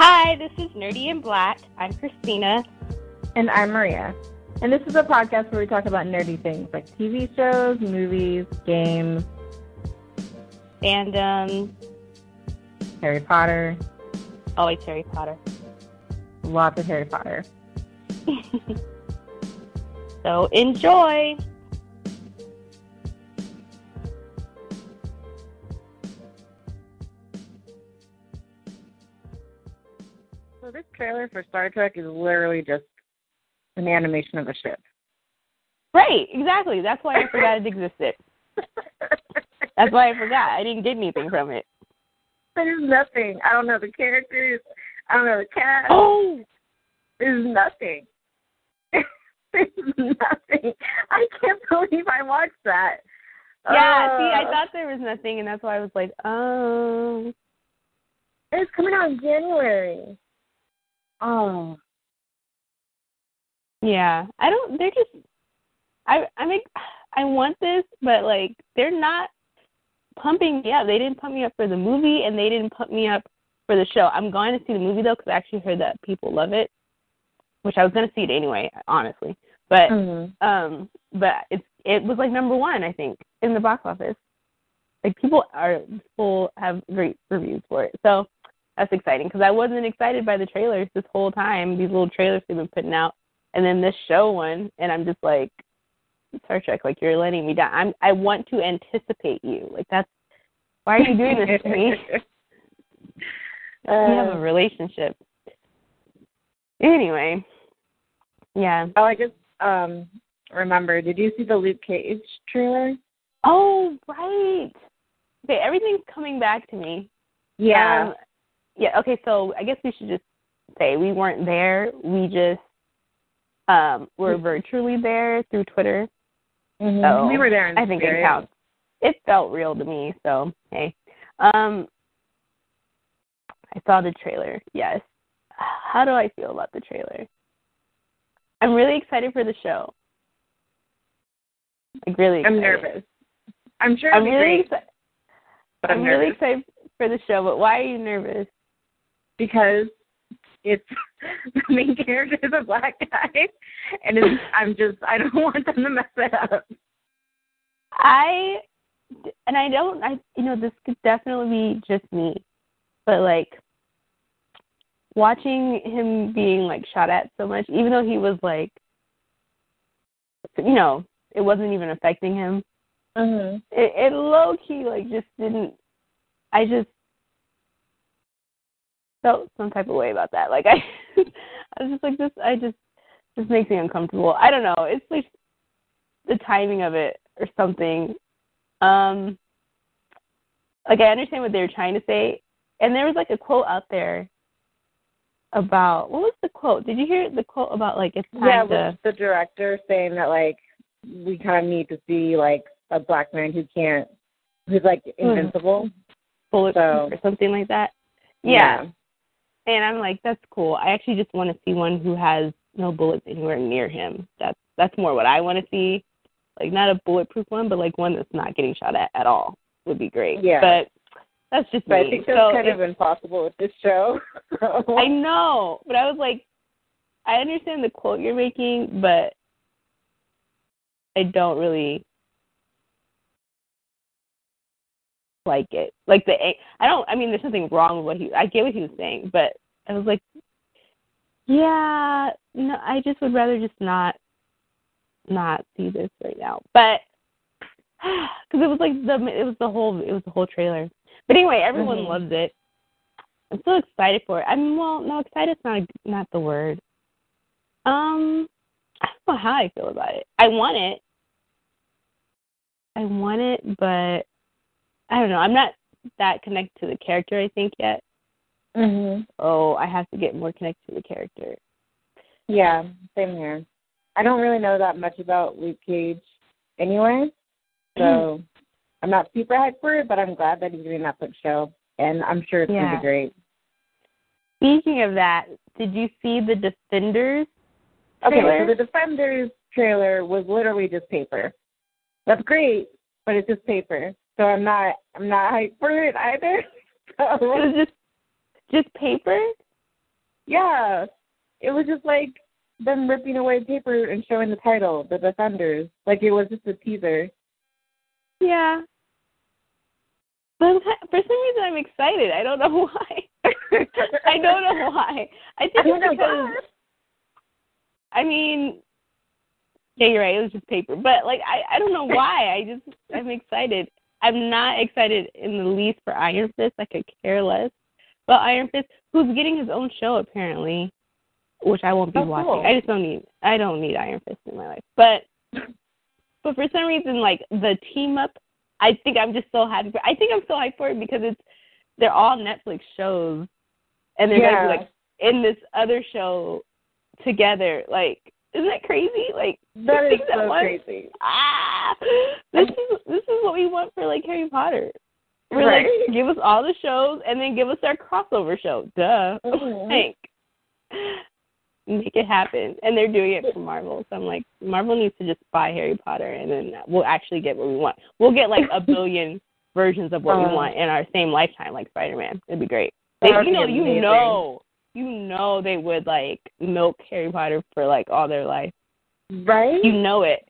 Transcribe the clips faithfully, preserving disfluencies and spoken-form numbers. Hi, this is Nerdy in Black. I'm Christina. And I'm Maria. And this is a podcast where we talk about nerdy things like T V shows, movies, games, fandom, Harry Potter. Always Harry Potter. Lots of Harry Potter. So enjoy! So this trailer for Star Trek is literally just an animation of a ship. Right, exactly. That's why I forgot it existed. That's why I forgot. I didn't get anything from it. There's nothing. I don't know the characters. I don't know the cast. Oh! There's nothing. There's nothing. I can't believe I watched that. Yeah, uh, see, I thought there was nothing, and that's why I was like, oh. It's coming out in January. Oh. Yeah, I don't, they're just, I I mean, I want this, but, like, they're not pumping me up. They didn't pump me up for the movie, and they didn't pump me up for the show. I'm going to see the movie, though, because I actually heard that people love it, which I was going to see it anyway, honestly. But mm-hmm. um, but it, it was, like, number one, I think, in the box office. Like, people are people have great reviews for it, so that's exciting, because I wasn't excited by the trailers this whole time, these little trailers they've been putting out. And then this show one, and I'm just like, Star Trek, like, you're letting me down. I'm, I want to anticipate you. Like, that's, why are you doing this to me? uh, we have a relationship. Anyway, yeah. Oh, I just um, remember, did you see the Luke Cage trailer? Oh, right. Okay, everything's coming back to me. Yeah. Um, yeah, okay, so I guess we should just say we weren't there. We just. Um, we're virtually there through Twitter. Mm-hmm. So we were there in the I think spirit. It counts. It felt real to me, so, hey. Um, I saw the trailer, yes. How do I feel about the trailer? I'm really excited for the show. Like, really excited. I'm nervous. I'm sure I'm really excited. But I'm, I'm really excited for the show, but why are you nervous? Because... It's the main character is a black guy, and it's, I'm just, I don't want them to mess it up. I, and I don't, I you know, this could definitely be just me, but, like, watching him being, like, shot at so much, even though he was, like, you know, it wasn't even affecting him. Mm-hmm. It, it low-key, like, just didn't, I just, felt some type of way about that. Like, I I was just like, this I just this makes me uncomfortable. I don't know. It's like the timing of it or something. Um, like, I understand what they were trying to say. And there was, like, a quote out there about, what was the quote? Did you hear the quote about, like, it's time yeah, to... Yeah, the director saying that, like, we kind of need to see, like, a black man who can't, who's, like, invincible. Bulletproof so. Or something like that. Yeah. yeah. And I'm like, that's cool. I actually just want to see one who has no bullets anywhere near him. That's that's more what I want to see. Like, not a bulletproof one, but, like, one that's not getting shot at at all would be great. Yeah. But that's just but me. I think that's so kind of impossible with this show. I know. But I was like, I understand the quote you're making, but I don't really like it. Like, the I don't, I mean, there's something wrong with what he, I get what he was saying, but I was like, yeah, no, I just would rather just not, not see this right now. But, because it was like, the it was the whole, it was the whole trailer. But anyway, everyone mm-hmm. loves it. I'm so excited for it. I mean, well, no, excited's not, not the word. Um, I don't know how I feel about it. I want it. I want it, but I don't know. I'm not that connected to the character, I think, yet. Mm-hmm. Oh, I have to get more connected to the character. Yeah, same here. I don't really know that much about Luke Cage anyway, so mm-hmm. I'm not super hyped for it, but I'm glad that he's doing that book show, and I'm sure it's yeah. going to be great. Speaking of that, did you see the Defenders trailer? Okay, so the Defenders trailer was literally just paper. That's great, but it's just paper, so I'm not I'm not hyped for it either. So. It was just, just paper? Yeah. It was just like them ripping away paper and showing the title, The Defenders. Like, it was just a teaser. Yeah. But for some reason, I'm excited. I don't know why. I don't know why. I think it's because, God. I mean, yeah, you're right. It was just paper. But, like, I, I don't know why. I just, I'm excited. I'm not excited in the least for Iron Fist. I could care less about Iron Fist, who's getting his own show, apparently, which I won't be oh, watching. Cool. I just don't need, I don't need Iron Fist in my life. But, but for some reason, like, the team-up, I think I'm just so hyped. I think I'm so hyped for it because it's, they're all Netflix shows, and they're yeah. like in this other show together. Like, isn't that crazy? Like, that is so that crazy. Ah, this is this is what we want for like Harry Potter. We're right. like, give us all the shows, and then give us our crossover show. Duh, mm-hmm. like, make it happen. And they're doing it for Marvel, so I'm like, Marvel needs to just buy Harry Potter, and then we'll actually get what we want. We'll get like a billion versions of what um, we want in our same lifetime, like Spider-Man. It'd be great. They, you know, amazing. you know, you know, they would like milk Harry Potter for like all their life, right? You know it.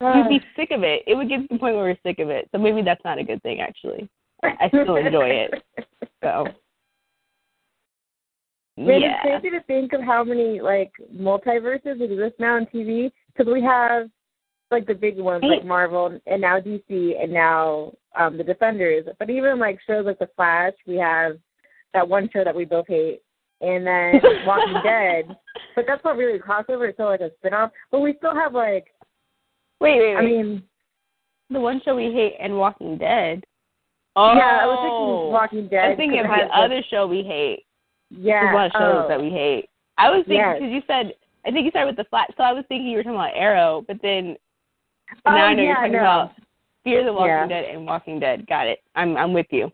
Uh, You'd be sick of it. It would get to the point where we're sick of it. So maybe that's not a good thing, actually. I still enjoy it. So. Maybe yeah. It's crazy to think of how many, like, multiverses exist now on T V, because we have, like, the big ones, like Marvel, and now D C, and now um, the Defenders. But even, like, shows like The Flash, we have that one show that we both hate, and then Walking Dead. But that's not really a crossover, it's still, like, a spinoff. But we still have, like... Wait, wait, wait. I mean... The one show we hate and Walking Dead. Oh. Yeah, I was thinking Walking Dead. I was thinking of the other show we hate. Yeah. There's a lot of shows oh. that we hate. I was thinking, because yes. you said, I think you started with The Flash, so I was thinking you were talking about Arrow, but then oh, now I know yeah, you're talking no. about Fear the Walking yeah. Dead and Walking Dead. Got it. I'm I'm with you.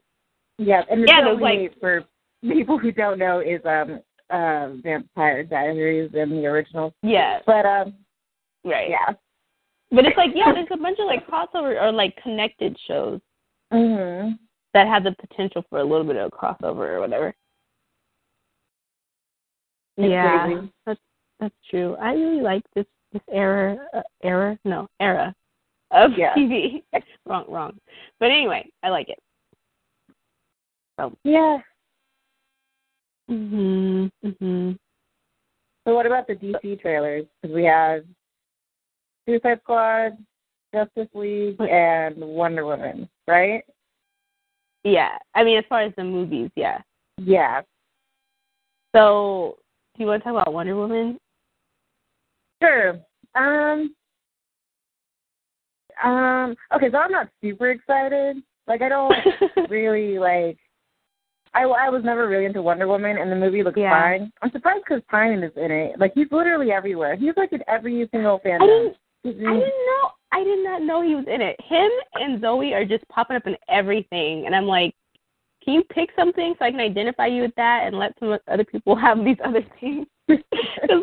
Yeah, and the yeah, show we like, hate for people who don't know is um uh, Vampire Diaries in the original. Yeah. But, um, right. Yeah. But it's like, yeah, there's a bunch of, like, crossover or, like, connected shows mm-hmm. that have the potential for a little bit of a crossover or whatever. It's yeah, crazy. that's that's true. I really like this this era, uh, era, no era of yeah. T V. wrong, wrong. But anyway, I like it. So yeah. Mhm. Mhm. So what about the D C trailers? Because we have Suicide Squad, Justice League, and Wonder Woman, right? Yeah. I mean, as far as the movies, yeah. Yeah. So. Do you want to talk about Wonder Woman? Sure. Um, um, okay, so I'm not super excited. Like, I don't really, like, I, I was never really into Wonder Woman, and the movie looks yeah. fine. I'm surprised because Tynan is in it. Like, he's literally everywhere. He's, like, in every single fandom. I didn't, mm-hmm. I didn't know. I did not know he was in it. Him and Zoe are just popping up in everything, and I'm like, can you pick something so I can identify you with that and let some other people have these other things? Because,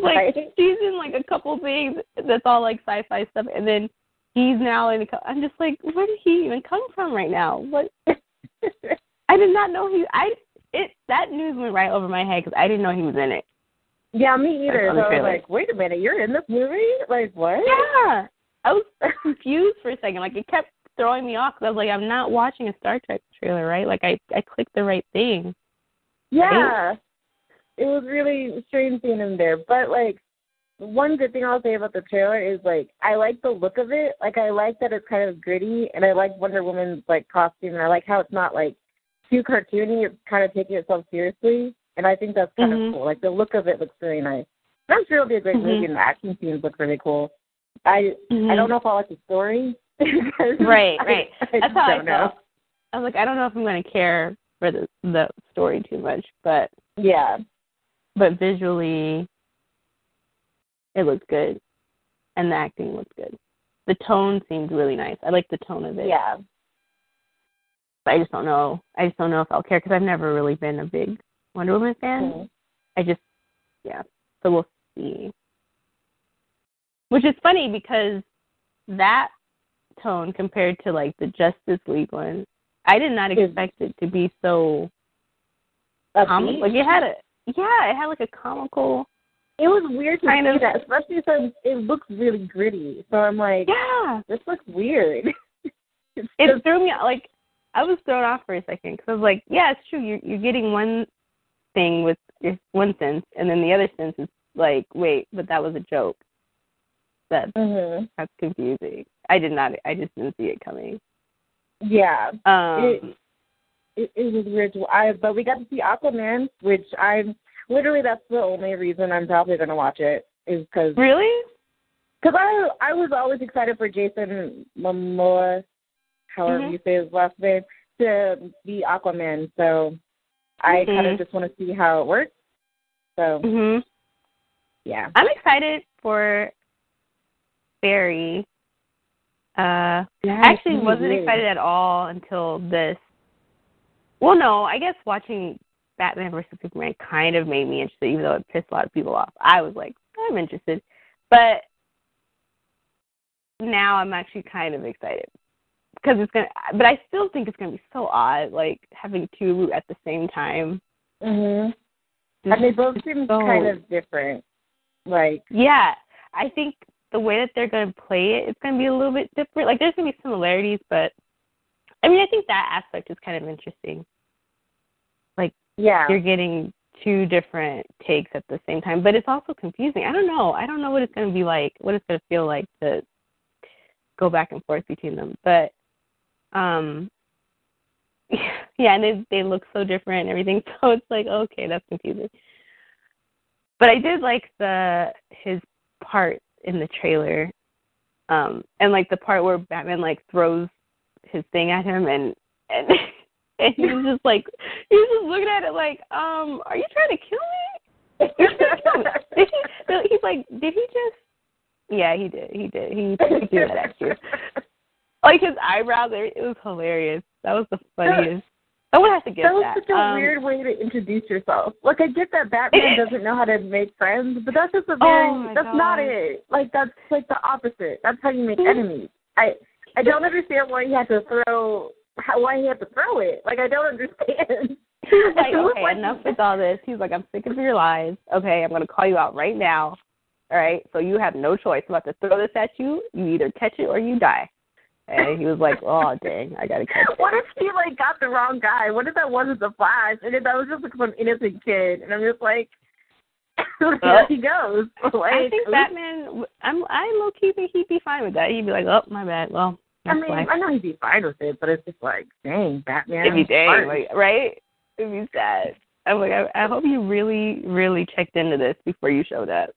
like, right. she's in, like, a couple things that's all, like, sci-fi stuff, and then he's now in a couple. I'm just like, where did he even come from right now? What? I did not know he – I it that news went right over my head because I didn't know he was in it. Yeah, me either. So I was like, wait a minute, you're in this movie? Like, what? Yeah. I was confused for a second. Like, it kept – throwing me off because I was like, I'm not watching a Star Trek trailer, right? Like, I, I clicked the right thing. Yeah. Right? It was really strange seeing him there. But, like, one good thing I'll say about the trailer is, like, I like the look of it. Like, I like that it's kind of gritty, and I like Wonder Woman's, like, costume, and I like how it's not, like, too cartoony. It's kind of taking itself seriously, and I think that's kind mm-hmm. of cool. Like, the look of it looks really nice. I'm sure it'll be a great mm-hmm. movie, and the action scenes look really cool. I mm-hmm. I don't know if I like the story. right, I, right. I, I That's how I felt. I was like, I don't know if I'm going to care for the the story too much, but yeah, but visually, it looked good, and the acting looked good. The tone seemed really nice. I like the tone of it. Yeah. But I just don't know. I just don't know if I'll care because I've never really been a big Wonder Woman fan. Mm-hmm. I just, yeah. So we'll see. Which is funny because that tone compared to like the Justice League one, I did not expect it to be so comical. Like it had a yeah, it had like a comical. It was weird to kind see of, that, especially since it looks really gritty. So I'm like, yeah, this looks weird. It just threw me like I was thrown off for a second because I was like, yeah, it's true. You're you're getting one thing with your one sense, and then the other sense is like, wait, but that was a joke. That's mm-hmm. that's confusing. I did not. I just didn't see it coming. Yeah. Um, it, it it was weird. To, I but we got to see Aquaman, which I'm. Literally, that's the only reason I'm probably going to watch it is because... Really? Because I, I was always excited for Jason Momoa, however mm-hmm. you say his last name, to be Aquaman. So I mm-hmm. kind of just want to see how it works. So, mm-hmm. yeah. I'm excited for Barry. Uh, yeah, I actually wasn't is. excited at all until this... Well, no, I guess watching... Batman versus. Superman kind of made me interested, even though it pissed a lot of people off. I was like, I'm interested. But now I'm actually kind of excited. Because it's gonna, but I still think it's going to be so odd, like, having two at the same time. Mm-hmm. And they both seem so, kind of different. Like, yeah. I think the way that they're going to play it, it's going to be a little bit different. Like, there's going to be similarities, but, I mean, I think that aspect is kind of interesting. Like, yeah. You're getting two different takes at the same time, but it's also confusing. I don't know. I don't know what it's going to be like, what it's going to feel like to go back and forth between them. But, um, yeah, and they they look so different and everything, so it's like, okay, that's confusing. But I did like the his part in the trailer, um, and like the part where Batman like throws his thing at him and and. And he was just like, he was just looking at it like, um, are you trying to kill me? Did he, he's like, did he just? Yeah, he did. He did. He, he did that at you. Like his eyebrows, it was hilarious. That was the funniest. Someone has to get that. Was that was such a um, weird way to introduce yourself. Like I get that Batman doesn't know how to make friends, but that's just a very, oh that's God. not it. Like that's like the opposite. That's how you make enemies. I I don't understand why he had to throw. How, why he had to throw it? Like I don't understand. He was like, okay, like, enough with all this. He's like, I'm sick of your lies. Okay, I'm gonna call you out right now. All right, so you have no choice. I'm about to throw this at you. You either catch it or you die. And he was like, oh dang, I gotta catch it. What if he like got the wrong guy? What if that wasn't the Flash? And if that was just like some innocent kid? And I'm just like, well, there he goes. Like, I think Batman. I'm I low key think he'd be fine with that. He'd be like, oh my bad. Well. That's I mean, like, I know he'd be fine with it, but it's just like, dang, Batman. It'd be dang, like, right? It'd be sad. I'm like, I, I hope you really, really checked into this before you showed up.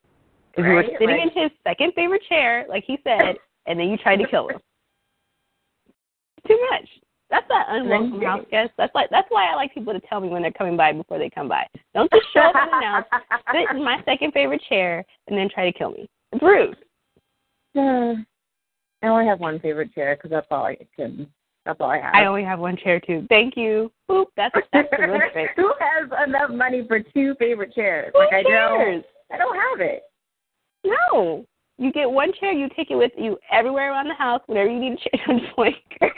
Because right? you were sitting like, in his second favorite chair, like he said, and then you tried to kill him. Too much. That's that unwelcome house guest. That's like that's why I like people to tell me when they're coming by before they come by. Don't just show up unannounced, sit in my second favorite chair, and then try to kill me. It's rude. Yeah. I only have one favorite chair because that's all I can. That's all I have. I only have one chair too. Thank you. Boop. That's that's really great. Who has enough money for two favorite chairs? Who like cares? I don't. I don't have it. No. You get one chair. You take it with you everywhere around the house. Whenever you need a chair, I'm just like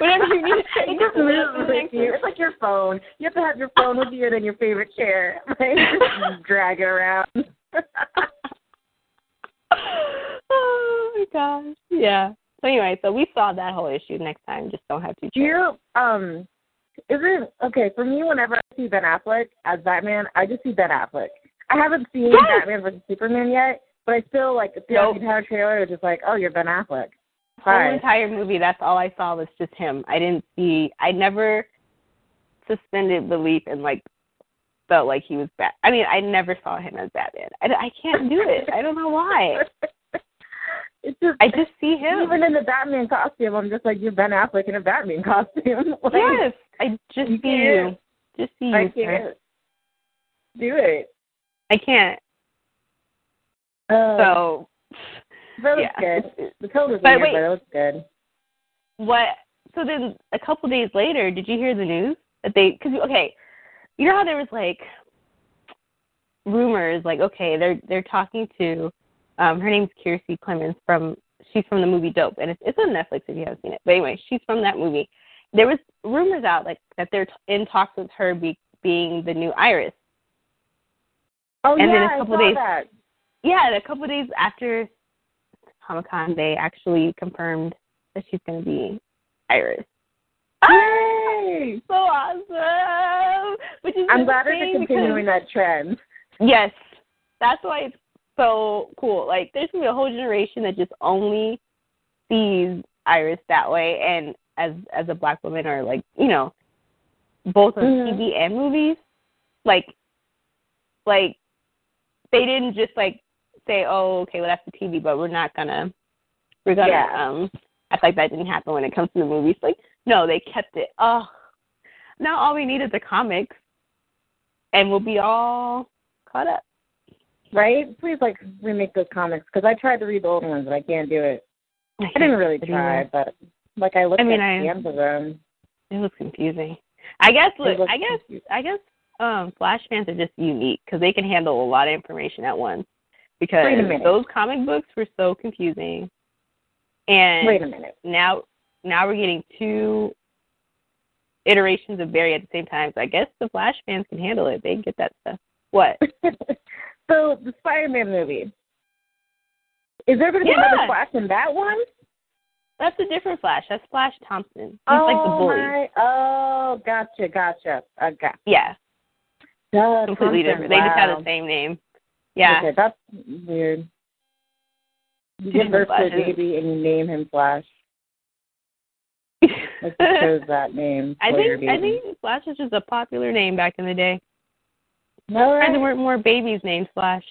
whenever you need a chair, you just move with you. It's like your phone. You have to have your phone with you and then your favorite chair. Like just drag it around. Oh my gosh. Yeah. So anyway, so we saw that whole issue. Next time, just don't have to. Do you, um, is it, okay, for me, whenever I see Ben Affleck as Batman, I just see Ben Affleck. I haven't seen yes! Batman versus Superman yet, but I still, like, the nope. entire trailer is just like, oh, you're Ben Affleck. Hi. The whole entire movie, that's all I saw was just him. I didn't see, I never suspended belief in, like, felt like he was bad. I mean, I never saw him as Batman. I, I can't do it. I don't know why. It's just, I just see him. Even in the Batman costume, I'm just like, you're Ben Affleck in a Batman costume. Like, yes, I just you see you. Just see you. I can't do it. I can't. Uh, so, that was yeah. good. The pill was weird, but it was good. What? So then, a couple days later, did you hear the news that they? Because okay, you know how there was like rumors, like okay, they're they're talking to. Um, her name's Kiersey Clemons from, she's from the movie Dope, and it's, it's on Netflix if you haven't seen it. But anyway, she's from that movie. There was rumors out like that they're t- in talks with her be- being the new Iris. Oh and yeah, then a couple I saw days, that. Yeah, and a couple of days after Comic-Con, they actually confirmed that she's going to be Iris. Yay! So awesome! Which is I'm glad they're continuing that trend. Yes, that's why it's so cool. Like, there's going to be a whole generation that just only sees Iris that way, and as as a black woman, or, like, you know, both on mm-hmm. T V and movies. Like, like they didn't just, like, say, oh, okay, well, that's the T V, but we're not going to, we're going to yeah. um, act like that didn't happen when it comes to the movies. Like, no, they kept it. Oh, now all we need is the comics, and we'll be all caught up. Right? Please, like, remake those comics, because I tried to read the old ones, but I can't do it. I, I didn't really try, but, like, I looked I mean, at the end of them. It was confusing. I guess, look, I guess, confusing. I guess um, Flash fans are just unique, because they can handle a lot of information at once, because those comic books were so confusing. And Wait a minute. Now, now we're getting two iterations of Barry at the same time, so I guess the Flash fans can handle it. They get that stuff. What? So, the Spider-Man movie. Is there going to be yeah. another Flash in that one? That's a different Flash. That's Flash Thompson. He's oh like the bully. My, oh, gotcha, gotcha. Uh, gotcha. Yeah. Duh, completely Thompson, different. Wow. They just have the same name. Yeah. Okay, that's weird. You give birth to a baby and you name him Flash. Like, you chose that name for I think, your baby. I think Flash was just a popular name back in the day. No, right. There weren't more babies named Flash.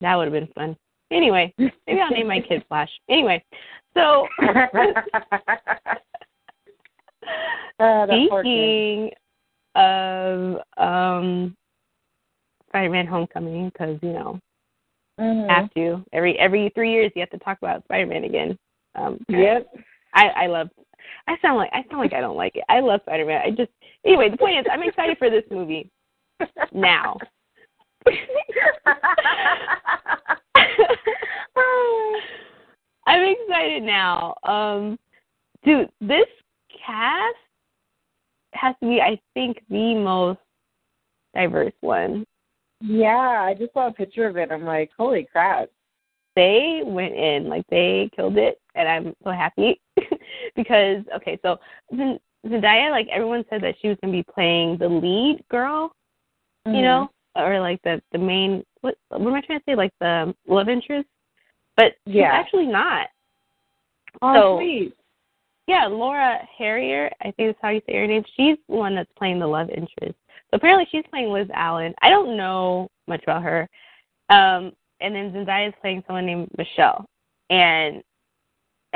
That would have been fun. Anyway, maybe I'll name my kid Flash. Anyway, so uh, speaking of um, Spider-Man: Homecoming, because you know, mm-hmm. have to every every three years you have to talk about Spider-Man again. Um, yep, I, I love. I sound like I sound like I don't like it. I love Spider-Man. I just anyway. The point is, I'm excited for this movie now. I'm excited now, um, dude. This cast has to be, I think, the most diverse one. Yeah, I just saw a picture of it. I'm like, holy crap! They went in like they killed it, and I'm so happy. Because, okay, so Zendaya, like, everyone said that she was going to be playing the lead girl, mm-hmm. you know, or, like, the, the main, what what am I trying to say, like, the love interest? But she's yeah. actually not. Oh, so, sweet. Yeah, Laura Harrier, I think that's how you say her name, she's the one that's playing the love interest. So apparently she's playing Liz Allen. I don't know much about her. Um, and then Zendaya is playing someone named Michelle. And...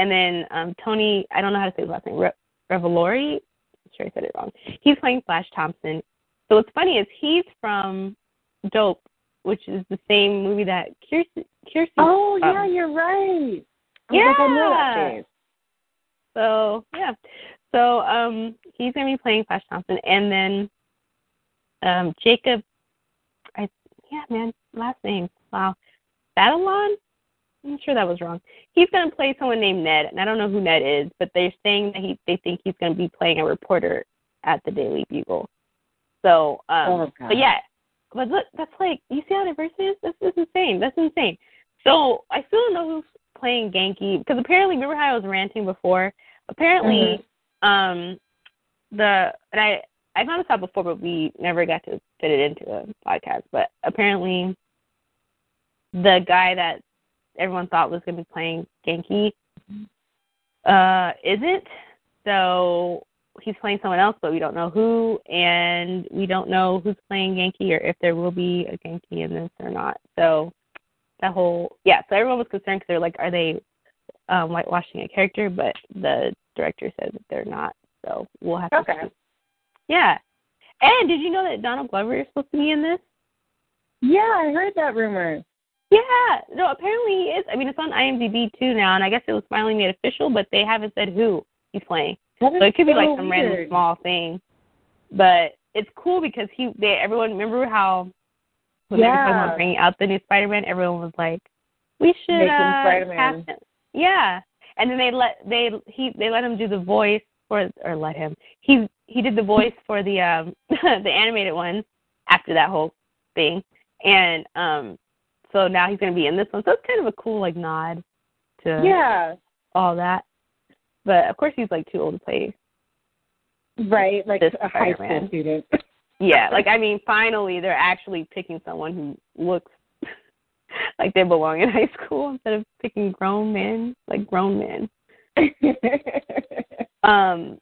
And then um, Tony, I don't know how to say his last name, Re- Revolori? I'm sure I said it wrong. He's playing Flash Thompson. So what's funny is he's from Dope, which is the same movie that Kiersey Kiersey. Oh, from. Yeah, you're right. I'm yeah. Like, I know that name. So, yeah. So um, he's going to be playing Flash Thompson. And then um, Jacob, I, yeah, man, last name. Wow. Batalon? I'm sure that was wrong. He's going to play someone named Ned, and I don't know who Ned is, but they're saying that he, they think he's going to be playing a reporter at the Daily Bugle. So, um, oh, but yeah, but look, that's like, you see how diverse it is? This is insane. That's insane. So I still don't know who's playing Genki, because apparently, remember how I was ranting before? Apparently, mm-hmm. um, the, and I, I found this out before, but we never got to fit it into a podcast, but apparently the guy that everyone thought was going to be playing Genki, uh, isn't. So he's playing someone else, but we don't know who, and we don't know who's playing Genki or if there will be a Genki in this or not. So that whole, yeah, so everyone was concerned because they're like, are they um, whitewashing a character? But the director said that they're not, so we'll have to okay. see. Yeah. And did you know that Donald Glover is supposed to be in this? Yeah, I heard that rumor. Yeah. No, apparently he is. I mean, it's on IMDb too now, and I guess it was finally made official, but they haven't said who he's playing. So it could so be like some weird. random small thing. But it's cool because he, they, everyone, remember how when yeah. they were talking about bringing out the new Spider-Man, everyone was like, we should uh, Spider-Man. Him. Yeah. And then they let, they, he, they let him do the voice for, or let him, he, he did the voice for the, um, the animated one after that whole thing. And, um, so now he's going to be in this one. So it's kind of a cool, like, nod to yeah. all that. But, of course, he's, like, too old to play. Right, like a high school student. Yeah, like, I mean, finally they're actually picking someone who looks like they belong in high school instead of picking grown men, like grown men. um,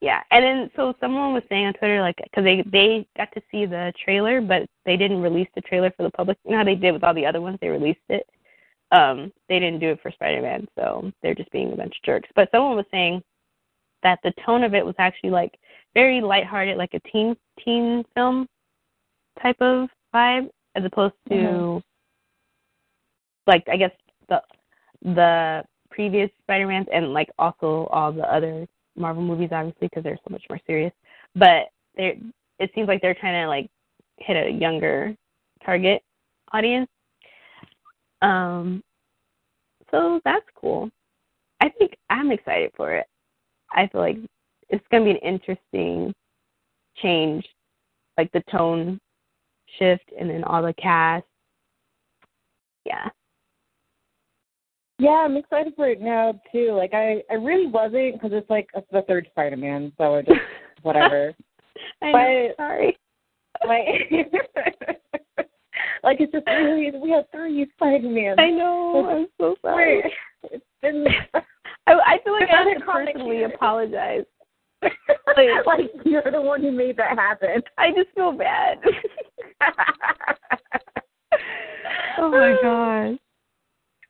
yeah, and then so someone was saying on Twitter, like, because they, they got to see the trailer, but they didn't release the trailer for the public. You know how they did with all the other ones? They released it. Um, they didn't do it for Spider-Man, so they're just being a bunch of jerks. But someone was saying that the tone of it was actually, like, very lighthearted, like a teen teen film type of vibe, as opposed to, mm-hmm. like, I guess the the previous Spider-Mans and, like, also all the other Marvel movies, obviously, because they're so much more serious. But they it seems like they're trying to, like, hit a younger target audience. Um, so that's cool. I think I'm excited for it. I feel like it's going to be an interesting change, like the tone shift and then all the cast. Yeah. Yeah, I'm excited for it now, too. Like, I, I really wasn't because it's, like, it's the third Spider-Man, so I just, whatever. I but, know, sorry. Like, Like, it's just, really, we have three Spider-Man. I know. I'm so sorry. It's been, I, I feel like I have to personally here. apologize. Like, like, you're the one who made that happen. I just feel bad. Oh, my gosh.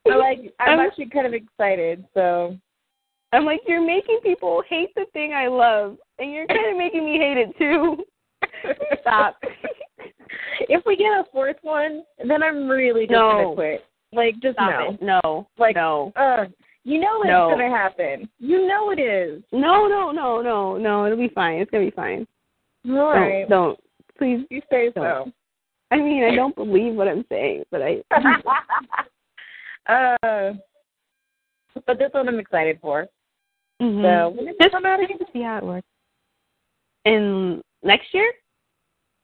But, like, I'm, I'm actually kind of excited, so. I'm like, you're making people hate the thing I love, and you're kind of making me hate it, too. Stop. If we get a fourth one, then I'm really just no. gonna quit. Like, just Stop no, it. no, like no. Uh, you know it's no. gonna happen. You know it is. No, no, no, no, no. It'll be fine. It's gonna be fine. All don't, right. Don't please. You say don't. so. I mean, I don't believe what I'm saying, but I. uh, but this one I'm excited for. Mm-hmm. So when does it come out again? See how it works. In next year.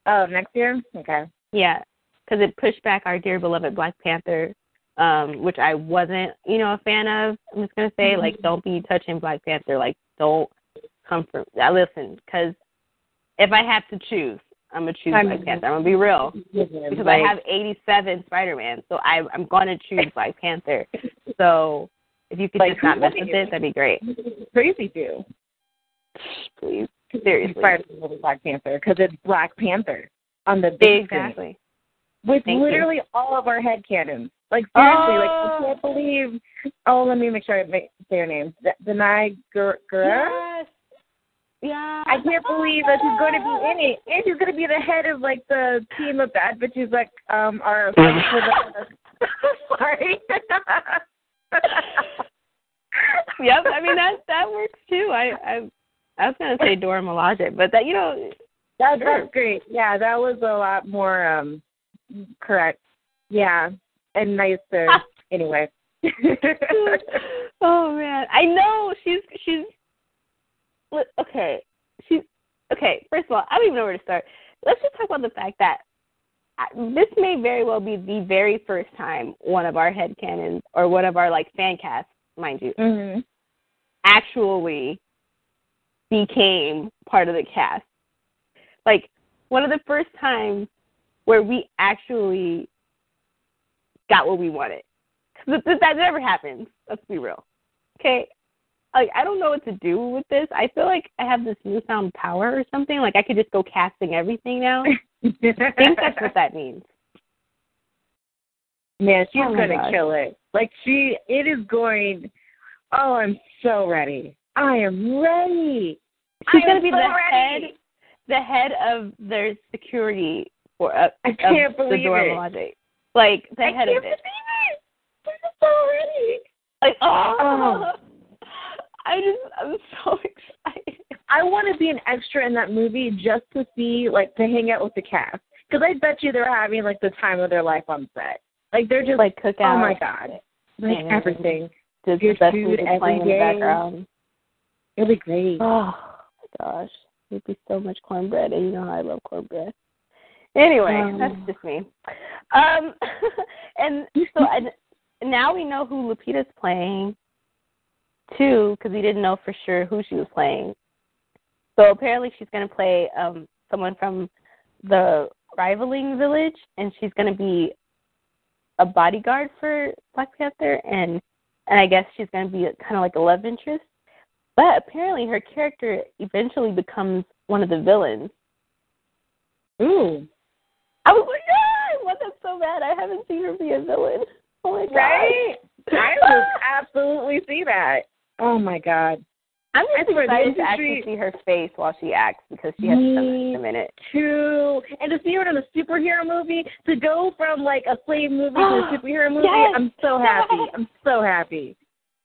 Oh, next year? Okay. Yeah, because it pushed back our dear beloved Black Panther, um, which I wasn't, you know, a fan of. I'm just going to say, mm-hmm. like, don't be touching Black Panther. Like, don't come from – listen, because if I have to choose, I'm going to choose I'm Black gonna, Panther. I'm going to be real yeah, because right. I have eighty-seven Spider-Man, so I, I'm going to choose Black Panther. So if you could like, just not mess with it, that'd be great. Crazy do. Please. Seriously. With Black Panther because it's Black Panther on the big exactly. screen. With Thank literally you. all of our headcanons. Like, seriously, oh. like, I can't believe. Oh, let me make sure I say your name. Zendaya. Ger- Ger- yes. Yeah. I can't believe that she's going to be in it. And she's going to be the head of, like, the team of bad bitches, like, um, our. Sorry. Yep. I mean, that, that works too. I. I I was going to say Dora Milaje, but that, you know. That, sure. That's great. Yeah, that was a lot more um, correct. Yeah, and nicer. Anyway. Oh, man. I know. She's, she's, okay. She's, okay, first of all, I don't even know where to start. Let's just talk about the fact that this may very well be the very first time one of our headcanons or one of our, like, fan casts, mind you, mm-hmm. actually became part of the cast. Like, one of the first times where we actually got what we wanted. Because that never happens. Let's be real. Okay? like, I don't know what to do with this. I feel like I have this newfound power or something. Like, I could just go casting everything now. I think that's what that means. Yeah, she's oh going to kill it. Like, she, it is going, oh, I'm so ready. I am ready. She's going to be so the ready. head the head of their security for uh, I can't of believe the Dora Milaje. Like, the I head of it. I can't believe it. This is so ready. Like, oh. oh. I just, I'm so excited. I want to be an extra in that movie just to see, like, to hang out with the cast. Because I bet you they're having, like, the time of their life on set. Like, they're just, like, cook out. Oh, my God. Like, and everything. Just your best food every day. Background. It'll be great. Oh, my gosh. It'd be so much cornbread, and you know how I love cornbread. Anyway, um. that's just me. Um, and so and now we know who Lupita's playing, too, because we didn't know for sure who she was playing. So apparently she's going to play um, someone from the rivaling village, and she's going to be a bodyguard for Black Panther, and, and I guess she's going to be kind of like a love interest. But apparently her character eventually becomes one of the villains. Ooh. I was like, ah, I want that so bad. I haven't seen her be a villain. Oh, my God. Right? I would absolutely see that. Oh, my God. I'm just excited to actually see her face while she acts because she has done a minute. True. And to see her in a superhero movie, to go from, like, a slave movie to a superhero movie, yes. I'm so happy. Yes. I'm so happy.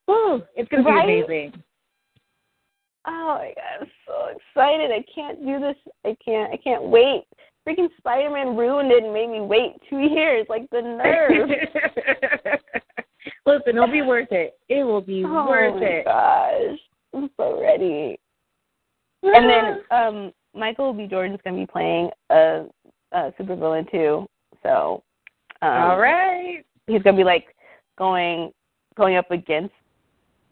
Woo. It's going right? to be amazing. Oh, my God. I'm so excited. I can't do this. I can't. I can't wait. Freaking Spider-Man ruined it and made me wait two years. Like, the nerve. Listen, it'll be worth it. It will be oh worth it. Oh, my gosh. I'm so ready. Yeah. And then um, Michael B. Jordan's going to be playing a, a supervillain, too. So, um, all right. He's going to be, like, going going up against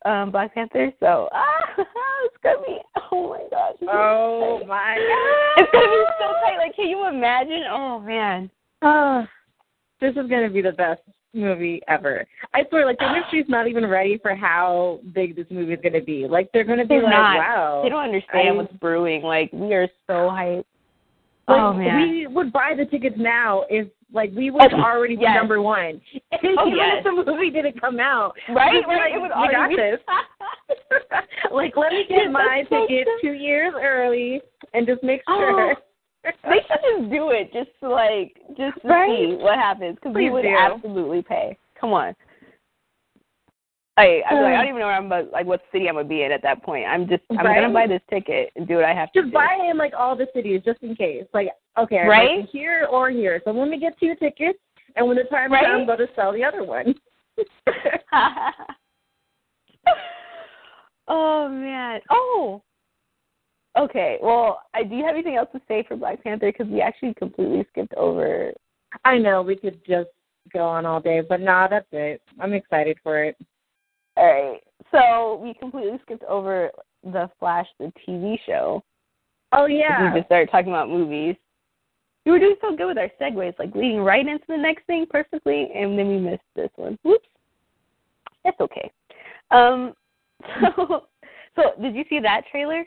um, Black Panther. So, ah, it's going to be, oh, my gosh. Oh, my God. It's going to be so tight. Like, can you imagine? Oh, man. Oh, this is going to be the best movie ever. I swear, like, the industry's not even ready for how big this movie is going to be. Like, they're going to be they're like, not. wow. They don't understand I, what's brewing. Like, we are so hyped. Like, oh, man. We would buy the tickets now if, like, we would already yes. be number one. Oh, even yes. if the movie didn't come out. Right? We're like, it would we got be- this. Like, let me get my ticket two years early and just make sure. Oh. They should just do it just to, like, just to right? see what happens. Because we would do. absolutely pay. Come on. I, I, um, like, I don't even know where I'm about, like, what city I'm going to be in at that point. I'm just, I'm right? going to buy this ticket and do what I have to just do. Just buy in, like, all the cities just in case. Like, okay, I'm right? like here or here. So let me get two tickets, and when the time right? comes, I'll just sell the other one. Oh, man. Oh, okay, well, I, do you have anything else to say for Black Panther? Because we actually completely skipped over. I know, we could just go on all day, but nah, that's it. I'm excited for it. All right, so we completely skipped over The Flash, the T V show. Oh, yeah. We just started talking about movies. We were doing so good with our segues, like leading right into the next thing perfectly, and then we missed this one. Whoops. That's okay. Um, so, so did you see that trailer?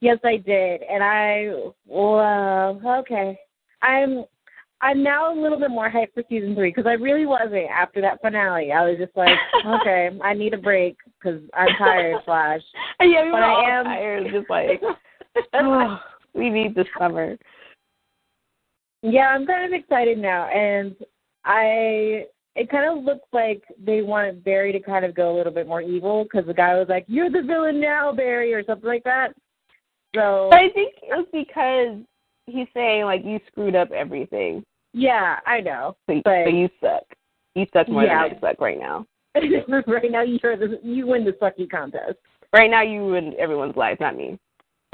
Yes, I did, and I love. Okay, I'm I'm now a little bit more hyped for season three because I really wasn't after that finale. I was just like, okay, I need a break because I'm tired, Flash. Yeah, we but were I all am tired, just like oh, we need this summer. Yeah, I'm kind of excited now, and I. It kind of looks like they wanted Barry to kind of go a little bit more evil because the guy was like, "You're the villain now, Barry," or something like that. So, but I think it's because he's saying, like, you screwed up everything. Yeah, I know. So, but, so you suck. You suck more yeah. than I suck right now. Right now you're the, you win the sucky contest. Right now you win everyone's lives, not me.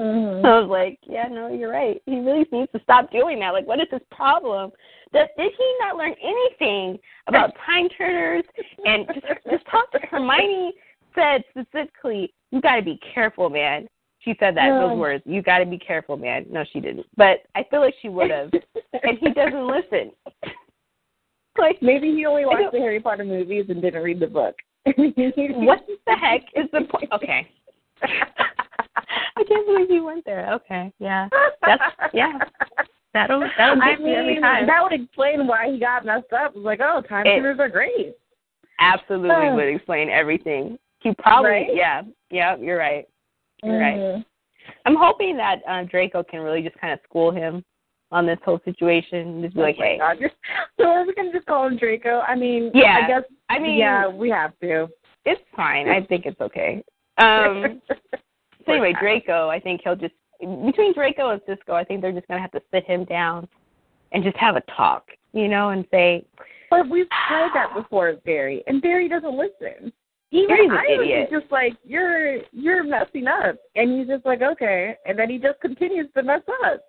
Mm-hmm. So I was like, yeah, no, you're right. He really needs to stop doing that. Like, what is his problem? Does, did he not learn anything about time-turners? And just, just talk to Hermione said specifically, you got to be careful, man. She said that, no. those words. You got to be careful, man. No, she didn't. But I feel like she would have. And he doesn't listen. Like, maybe he only watched the Harry Potter movies and didn't read the book. What the heck is the point? Okay. I can't believe you went there. Okay, yeah. That's, yeah. That'll, that'll get I mean, me every time. That would explain why he got messed up. It was like, oh, time tuners are great. Absolutely oh. would explain everything. He probably, right? yeah. Yeah, you're right. You're mm-hmm. right. I'm hoping that uh, Draco can really just kind of school him on this whole situation. Just be oh like, hey. God. So are we going to just call him Draco? I mean, yeah. I guess, I mean, yeah, we have to. It's fine. I think it's okay. Um, so anyway, Draco, I think he'll just, between Draco and Cisco, I think they're just going to have to sit him down and just have a talk, you know, and say. But we've tried that before with Barry, and Barry doesn't listen. Even Barry's an idiot. He's just like, you're you're messing up. And he's just like, okay. And then he just continues to mess up.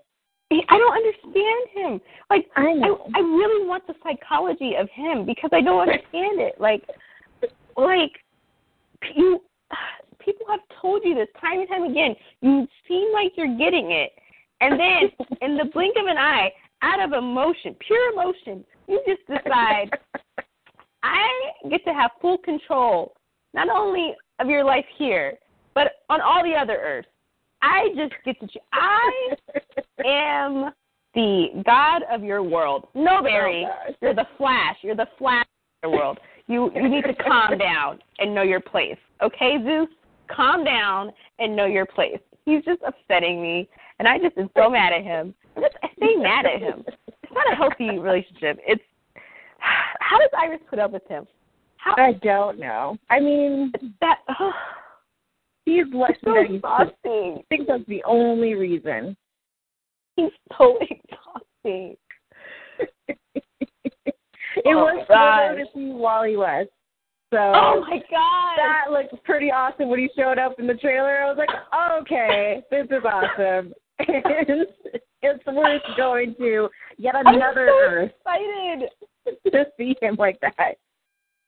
I don't understand him. Like, I know. I, I really want the psychology of him because I don't understand it. Like, like you, people have told you this time and time again. You seem like you're getting it. And then in the blink of an eye, out of emotion, pure emotion, you just decide, I get to have full control, not only of your life here, but on all the other Earths. I just get to choose. I am the God of your world. No, Barry, oh, you're the Flash. You're the Flash of your world. You you need to calm down and know your place. Okay, Zeus? Calm down and know your place. He's just upsetting me, and I just am so mad at him. I'm just, I stay mad at him. It's not a healthy relationship. It's how does Iris put up with him? How, I don't know. I mean, that. Oh. He's lucky so that he's exhausting. I think that's the only reason. He's so exhausting. it oh was fun to see Wally West. So oh, my God. That looked pretty awesome when he showed up in the trailer. I was like, okay, this is awesome. it's, it's worth going to yet another Earth. I'm so excited to see him like that.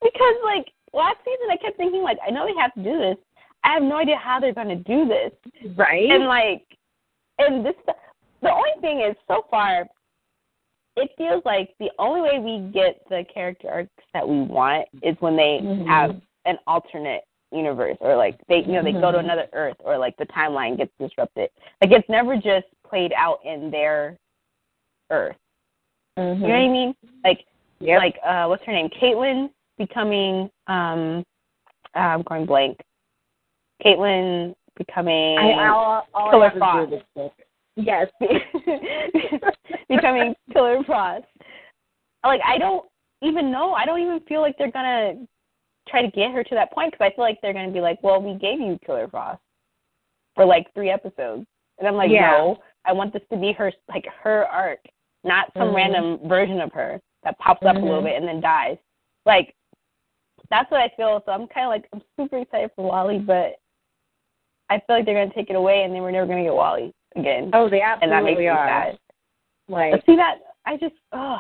Because, like, last season I kept thinking, like, I know they have to do this. I have no idea how they're going to do this. Right. And, like, and this, the only thing is, so far, it feels like the only way we get the character arcs that we want is when they mm-hmm. have an alternate universe or, like, they, you know, they mm-hmm. go to another Earth or, like, the timeline gets disrupted. Like, it's never just played out in their Earth. Mm-hmm. You know what I mean? Like, yep. like uh, what's her name? Caitlin becoming, um, uh, I'm going blank. Caitlin becoming I, all, all Killer Frost. Yes. becoming Killer Frost. Like, I don't even know. I don't even feel like they're going to try to get her to that point because I feel like they're going to be like, well, we gave you Killer Frost for, like, three episodes. And I'm like, yeah. no, I want this to be her, like, her arc, not some mm-hmm. random version of her that pops up mm-hmm. a little bit and then dies. Like, that's what I feel. So I'm kind of like, I'm super excited for Wally, but I feel like they're going to take it away, and then we're never going to get Wally again. Oh, they absolutely and that makes me are. Sad. Like, see that? I just, oh.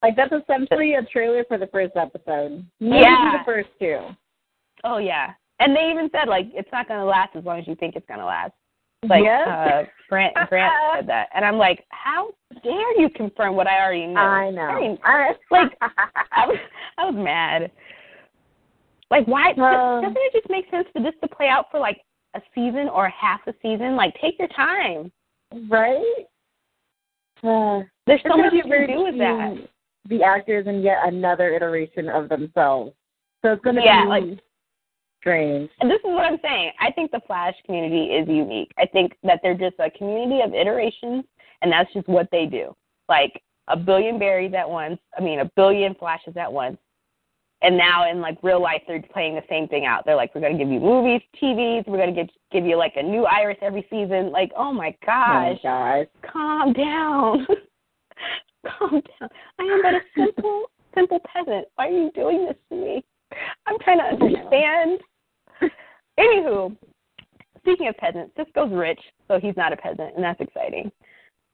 Like, that's essentially a trailer for the first episode. Maybe yeah. the first two. Oh, yeah. And they even said, like, it's not going to last as long as you think it's going to last. Like, yes. uh, Grant Grant said that. And I'm like, how dare you confirm what I already know? I know. I mean, I, like, I was, I was mad. Like, why? Um, doesn't it just make sense for this to play out for, like, a season or half a season? Like, take your time. Right? Uh, There's so much you can do with that. The actors in yet another iteration of themselves. So it's going to yeah, be like, strange. And this is what I'm saying. I think the Flash community is unique. I think that they're just a community of iterations, and that's just what they do. Like, a billion Barrys at once. I mean, a billion Flashes at once. And now in, like, real life, they're playing the same thing out. They're like, we're going to give you movies, T Vs. We're going to give you, like, a new Iris every season. Like, oh, my gosh. Oh, my gosh. Calm down. Calm down. I am but a simple, simple peasant. Why are you doing this to me? I'm trying to understand. Anywho, speaking of peasants, Cisco's rich, so he's not a peasant, and that's exciting.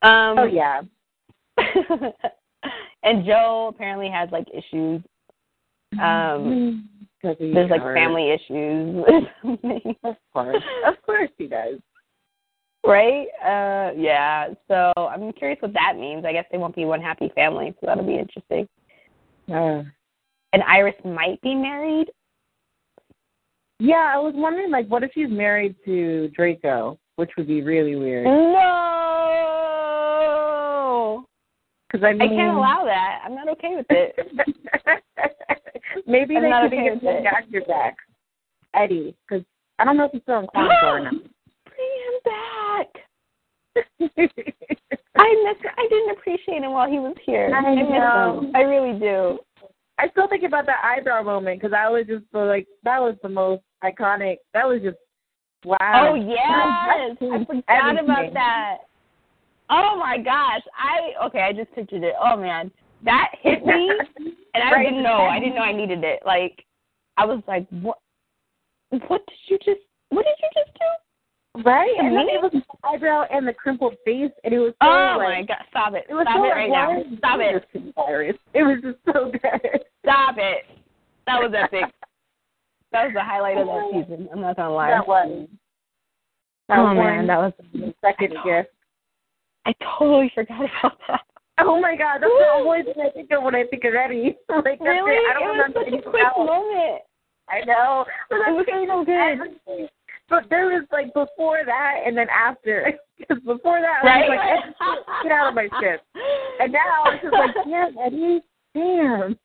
Um, oh, yeah. And Joe apparently has, like, issues. Um, there's, like, family issues. Of course. Of course he does. Right? Uh, yeah. So I'm curious what that means. I guess they won't be one happy family, so that'll be interesting. Uh, and Iris might be married. Yeah, I was wondering, like, what if she's married to Draco, which would be really weird. No! Because I mean, I can't allow that. I'm not okay with it. Maybe I'm they could okay get the actor back, Eddie, because I don't know if he's still in Comic-Con or not. Bring him back! I miss. I didn't appreciate him while he was here. I, I know. miss him. I really do. I still think about that eyebrow moment because I was just like, that was the most iconic. That was just, wow. Oh, yes. I forgot everything. about that. Oh, my gosh. I Okay, I just pictured it. Oh, man. That hit me, and I right. didn't know. I didn't know I needed it. Like, I was like, what? What did you just, what did you just do? Right? And then it was the eyebrow and the crimpled face, and it was so, oh, like, my God. Stop it. it was Stop so it right now. Stop it. It was just so good. Stop it. That was epic. That was the highlight of that season. I'm not going to lie. That was. That oh, was man. That was the second gift. I totally forgot about that. Oh, my God. That's the only thing I think of when I think of Eddie. Like, really? It. I don't it was such a quick else. moment. I know. But it was so good. But there was, like, before that and then after. Because before that, right? I was like, get out of my ship. And now it's just like, damn, Eddie, damn.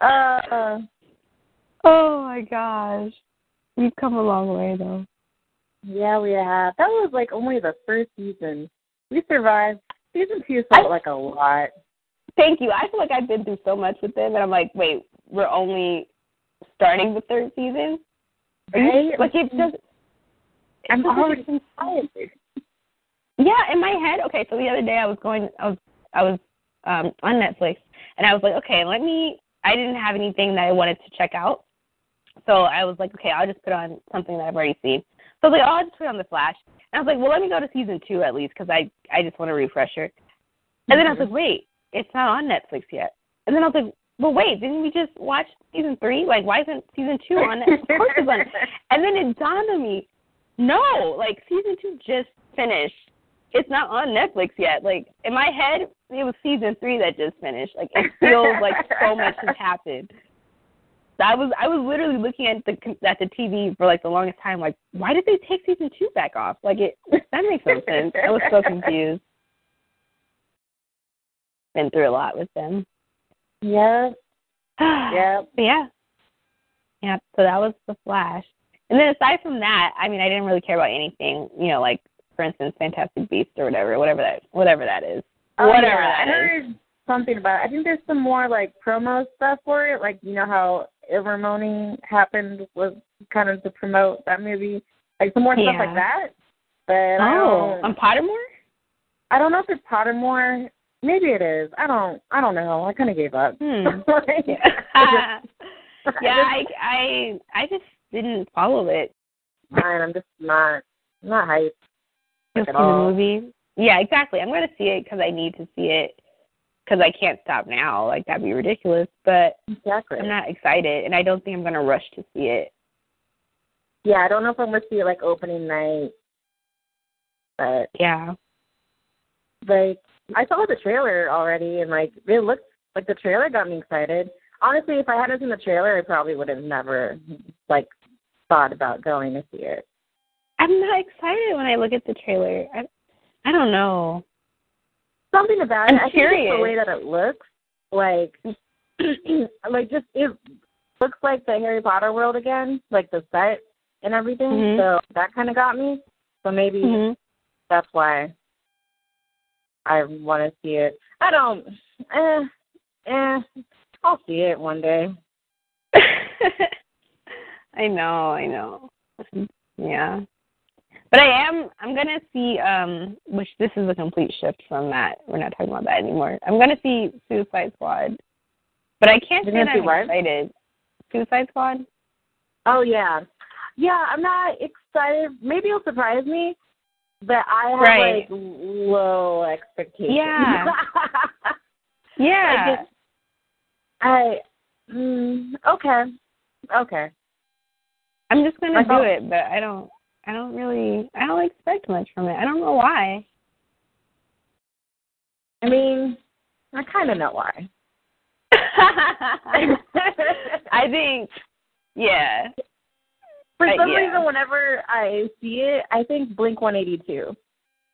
uh, oh, my gosh. We've come a long way, though. Yeah, we have. That was, like, only the first season. We survived. Season two felt I- like a lot. Thank you. I feel like I've been through so much with them, and I'm like, wait, we're only starting the third season? Right? Like, it's just... I'm already tired. Yeah, in my head, okay, so the other day I was going, I was I was um, on Netflix, and I was like, okay, let me, I didn't have anything that I wanted to check out, so I was like, okay, I'll just put on something that I've already seen. So I was like, oh, I'll just put on The Flash. And I was like, well, let me go to season two at least, because I, I just want a refresher. And then I was like, wait. It's not on Netflix yet. And then I was like, well, wait, didn't we just watch season three? Like, why isn't season two on Netflix? Of course it's on. And then it dawned on me, no, like, season two just finished. It's not on Netflix yet. Like, in my head, it was season three that just finished. Like, it feels like so much has happened. So I was I was literally looking at the at the T V for, like, the longest time, like, why did they take season two back off? Like, it that makes no sense. I was so confused. Been through a lot with them. Yeah. yeah. Yeah. Yeah. So that was The Flash. And then aside from that, I mean, I didn't really care about anything, you know, like, for instance, Fantastic Beasts or whatever, whatever that whatever that is. Oh, whatever yeah. that I heard is. something about it. I think there's some more, like, promo stuff for it. Like, you know how Ilvermorny happened was kind of to promote that movie. Like, some more yeah. stuff like that. But oh, on Pottermore? I don't know if it's Pottermore. Maybe it is. I don't. I don't know. I kind of gave up. Hmm. yeah, I, just, yeah I, I, I just didn't follow it. Fine. I'm just not, I'm not hyped. You'll see the movie. Yeah, exactly. I'm going to see it because I need to see it because I can't stop now. Like, that'd be ridiculous. But exactly. I'm not excited, and I don't think I'm going to rush to see it. Yeah, I don't know if I'm going to see it like opening night. But yeah, like. I saw the trailer already, and, like, it looked like the trailer got me excited. Honestly, if I hadn't seen the trailer, I probably would have never, like, thought about going to see it. I'm not excited when I look at the trailer. I, I don't know. Something about I'm it. I'm curious. I think the way that it looks, like, like, just, it looks like the Harry Potter world again, like the set and everything. Mm-hmm. So that kind of got me. So maybe mm-hmm. that's why. I want to see it. I don't. Eh, eh. I'll see it one day. I know. I know. Yeah. But I am. I'm gonna see. Um, which this is a complete shift from that. We're not talking about that anymore. I'm gonna see Suicide Squad. But I can't say that I'm what? excited. Suicide Squad. Oh yeah. Yeah. I'm not excited. Maybe it'll surprise me. But I have, right. like, low expectations. Yeah. yeah. I, I mm, okay. Okay. I'm just going to do it, but I don't, I don't really, I don't expect much from it. I don't know why. I mean, I kind of know why. I think, yeah. For uh, some yeah. reason, whenever I see it, I think Blink one eighty-two.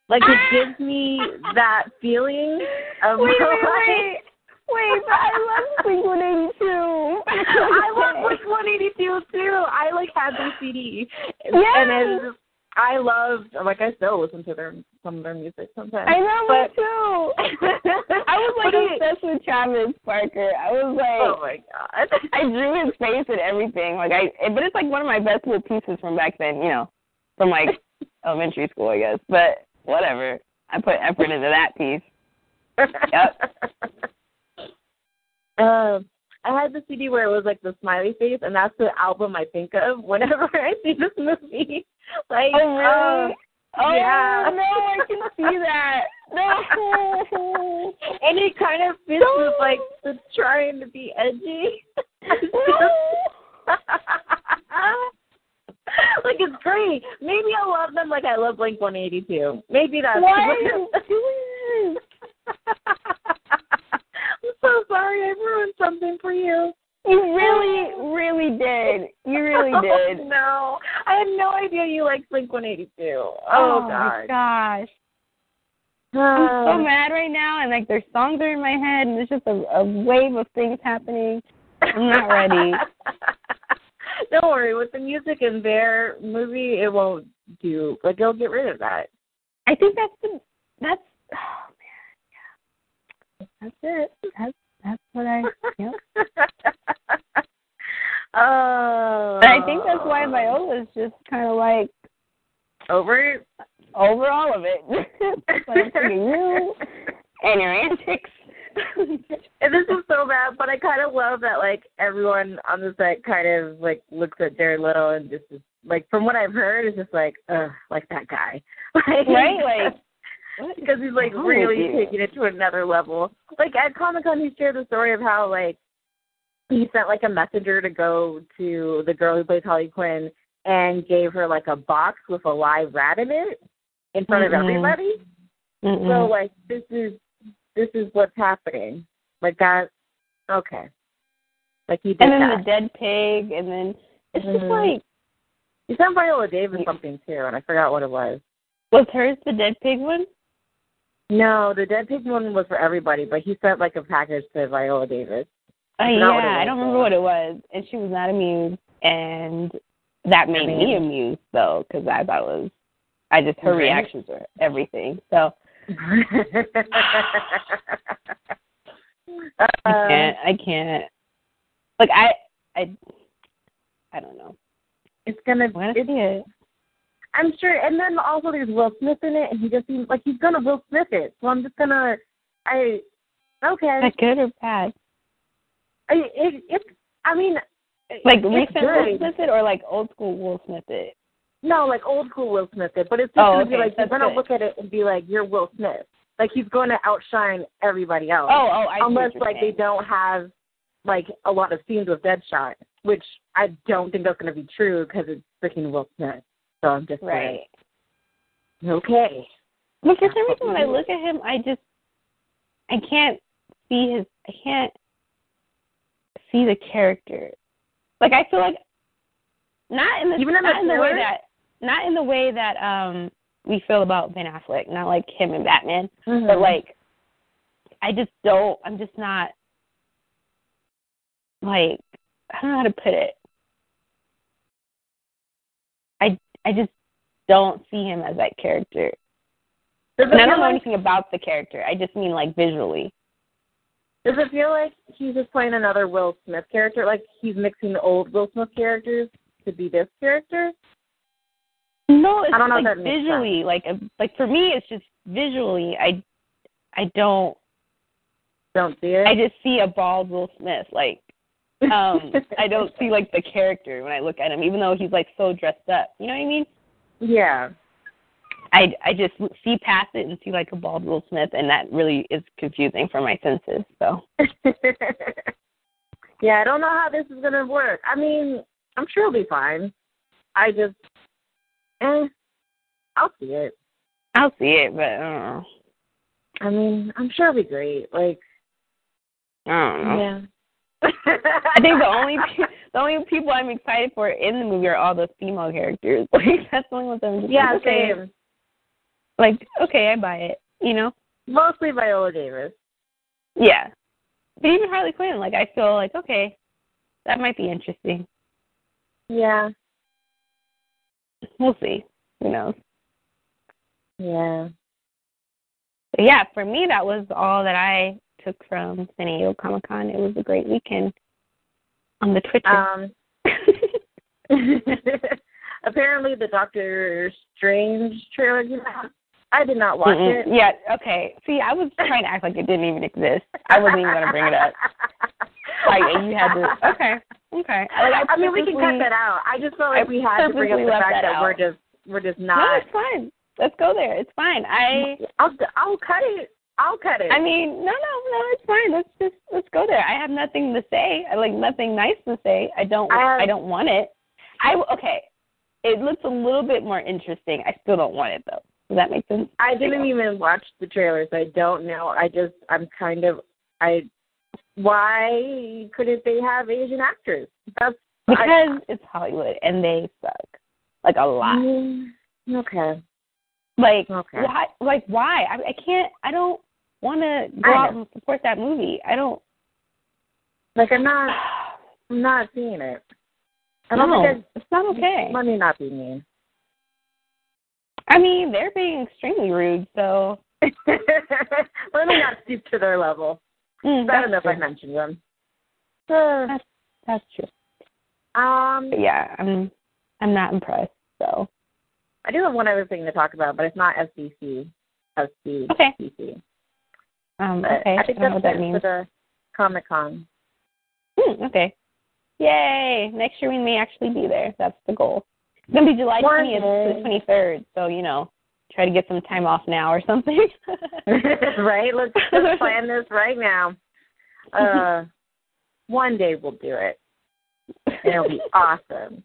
Like, it gives me that feeling of wait, my wait, wait, wait, but I love Blink one eighty-two. I love Blink one eighty-two, too. I, like, had their C D. Yes. And then I loved, like, I still listen to their some of their music sometimes. I know, but, me too. I was, like, obsessed with Travis Barker. I was, like, oh, my God. I drew his face and everything. Like, I, but it's, like, one of my best little pieces from back then, you know, from, like, elementary school, I guess. But whatever. I put effort into that piece. Yep. Uh, I had the C D where it was, like, the smiley face, and that's the album I think of whenever I see this movie. Like, oh, really? Um, oh, yeah. No, I can see that. No. And it kind of fits no. with, like, the trying to be edgy. No. Like, it's great. Maybe I love them like I love Blink one eighty-two. Maybe that's why are you doing I'm so sorry. I ruined something for you. You really, really did. You really did. Oh, no. I had no idea you liked Blink one eighty-two. Oh, oh gosh. my gosh. Um, I'm so mad right now, and, like, their songs are in my head, and there's just a, a wave of things happening. I'm not ready. Don't worry, with the music in their movie, it won't do. Like, they'll get rid of that. I think that's the, that's, oh, man, yeah. That's it. That's, that's what I, yep. Oh. But I think that's why Viola's just kind of, like, over it? Over all of it. Like, you and your antics. And this is so bad, but I kind of love that, like, everyone on the set kind of, like, looks at Jared Leto and just is, like, from what I've heard, it's just like, ugh, like that guy. Like, right? Like, because he's, like, really taking it to another level. Like, at Comic-Con, he shared the story of how, like, he sent, like, a messenger to go to the girl who plays Harley Quinn and gave her, like, a box with a live rat in it in front mm-hmm. of everybody. Mm-hmm. So, like, this is This is what's happening. Like that, okay. Like he did that. And then that. The dead pig, and then it's mm-hmm. just like. You sound Viola Davis something too, and I forgot what it was. Was hers the dead pig one? No, the dead pig one was for everybody, but he sent like a package to Viola Davis. Oh, uh, yeah, I don't remember what it was, and she was not amused, and that made I mean, me amused though, because I thought it was, I just her right? reactions were everything. So. I can't. I can't. Like I, I, I don't know. It's gonna. It's, it. I'm sure. And then also there's Will Smith in it, and he just seems like he's gonna Will Smith it. So I'm just gonna. I. Okay. Is that good or bad? I. It. It's. I mean. Like recent Will Smith it, or like old school Will Smith it. No, like old school Will Smith did, but it's just oh, going to okay. be like, you're going to look at it and be like, you're Will Smith. Like, he's going to outshine everybody else. Oh, oh, I Unless, like, saying. They don't have, like, a lot of scenes with Deadshot, which I don't think that's going to be true because it's freaking Will Smith. So I'm just right. like, okay. But for some reason, when I look at him, I just, I can't see his, I can't see the character. Like, I feel like, not in the, Even not in the way that, Not in the way that um, we feel about Ben Affleck, not like him and Batman, mm-hmm. but like, I just don't, I'm just not, like, I don't know how to put it. I, I just don't see him as that character. Does and I don't know like, anything about the character. I just mean, like, visually. Does it feel like he's just playing another Will Smith character? Like, he's mixing the old Will Smith characters to be this character? No, it's I don't know like visually, like like for me, it's just visually. I, I don't don't see it. I just see a bald Will Smith. Like, um, I don't see like the character when I look at him, even though he's like so dressed up. You know what I mean? Yeah. I, I just see past it and see like a bald Will Smith, and that really is confusing for my senses. So. Yeah, I don't know how this is gonna work. I mean, I'm sure it'll be fine. I just. Eh, I'll see it. I'll see it, but I don't know. I mean, I'm sure it'll be great. Like, I don't know. Yeah. I think the only pe- the only people I'm excited for in the movie are all the female characters. Like that's the only ones I'm just yeah, like, okay. Same. Like, okay, I buy it, you know? Mostly Viola Davis. Yeah. But even Harley Quinn, like, I feel like, okay, that might be interesting. Yeah. We'll see. Who knows? Yeah. But yeah, for me, that was all that I took from San Diego Comic-Con. It was a great weekend on the Twitch. Um, apparently, the Doctor Strange trailer came out. I did not watch Mm-mm. it. Yeah, okay. See, I was trying to act like it didn't even exist. I wasn't even going to bring it up. Like, you had to. Okay, okay. Like, I, I mean, we can cut that out. I just felt like I we had to bring up the fact that, that we're just we're just not. No, it's fine. Let's go there. It's fine. I I'll I'll cut it. I'll cut it. I mean, no, no, no, it's fine. Let's just let's go there. I have nothing to say. I like nothing nice to say. I don't. Um, I don't want it. I okay. It looks a little bit more interesting. I still don't want it though. Does that make sense? I didn't I even watch the trailers. I don't know. I just I'm kind of I. Why couldn't they have Asian actors? That's because I, it's Hollywood and they suck like a lot. Okay. Like, okay. why, like why? I, I can't, I don't want to go out and support that movie. I don't. Like, I'm not, I'm not seeing it. I don't no, think it's not okay. Let me not be mean. I mean, they're being extremely rude, so. Let me not stoop to their level. Mm, I don't know true. if I mentioned them. Uh, that's, that's true. Um. But yeah, I'm, I'm not impressed, so. I do have one other thing to talk about, but it's not S D C. S D C. Okay. Um, okay. I think I that's what that means. For the Comic-Con. Hmm, okay. Yay! Next year we may actually be there. That's the goal. It's going to be July twentieth to the twenty-third, so, you know, try to get some time off now or something. Right? Let's, let's plan this right now. Uh, one day we'll do it. It'll be awesome.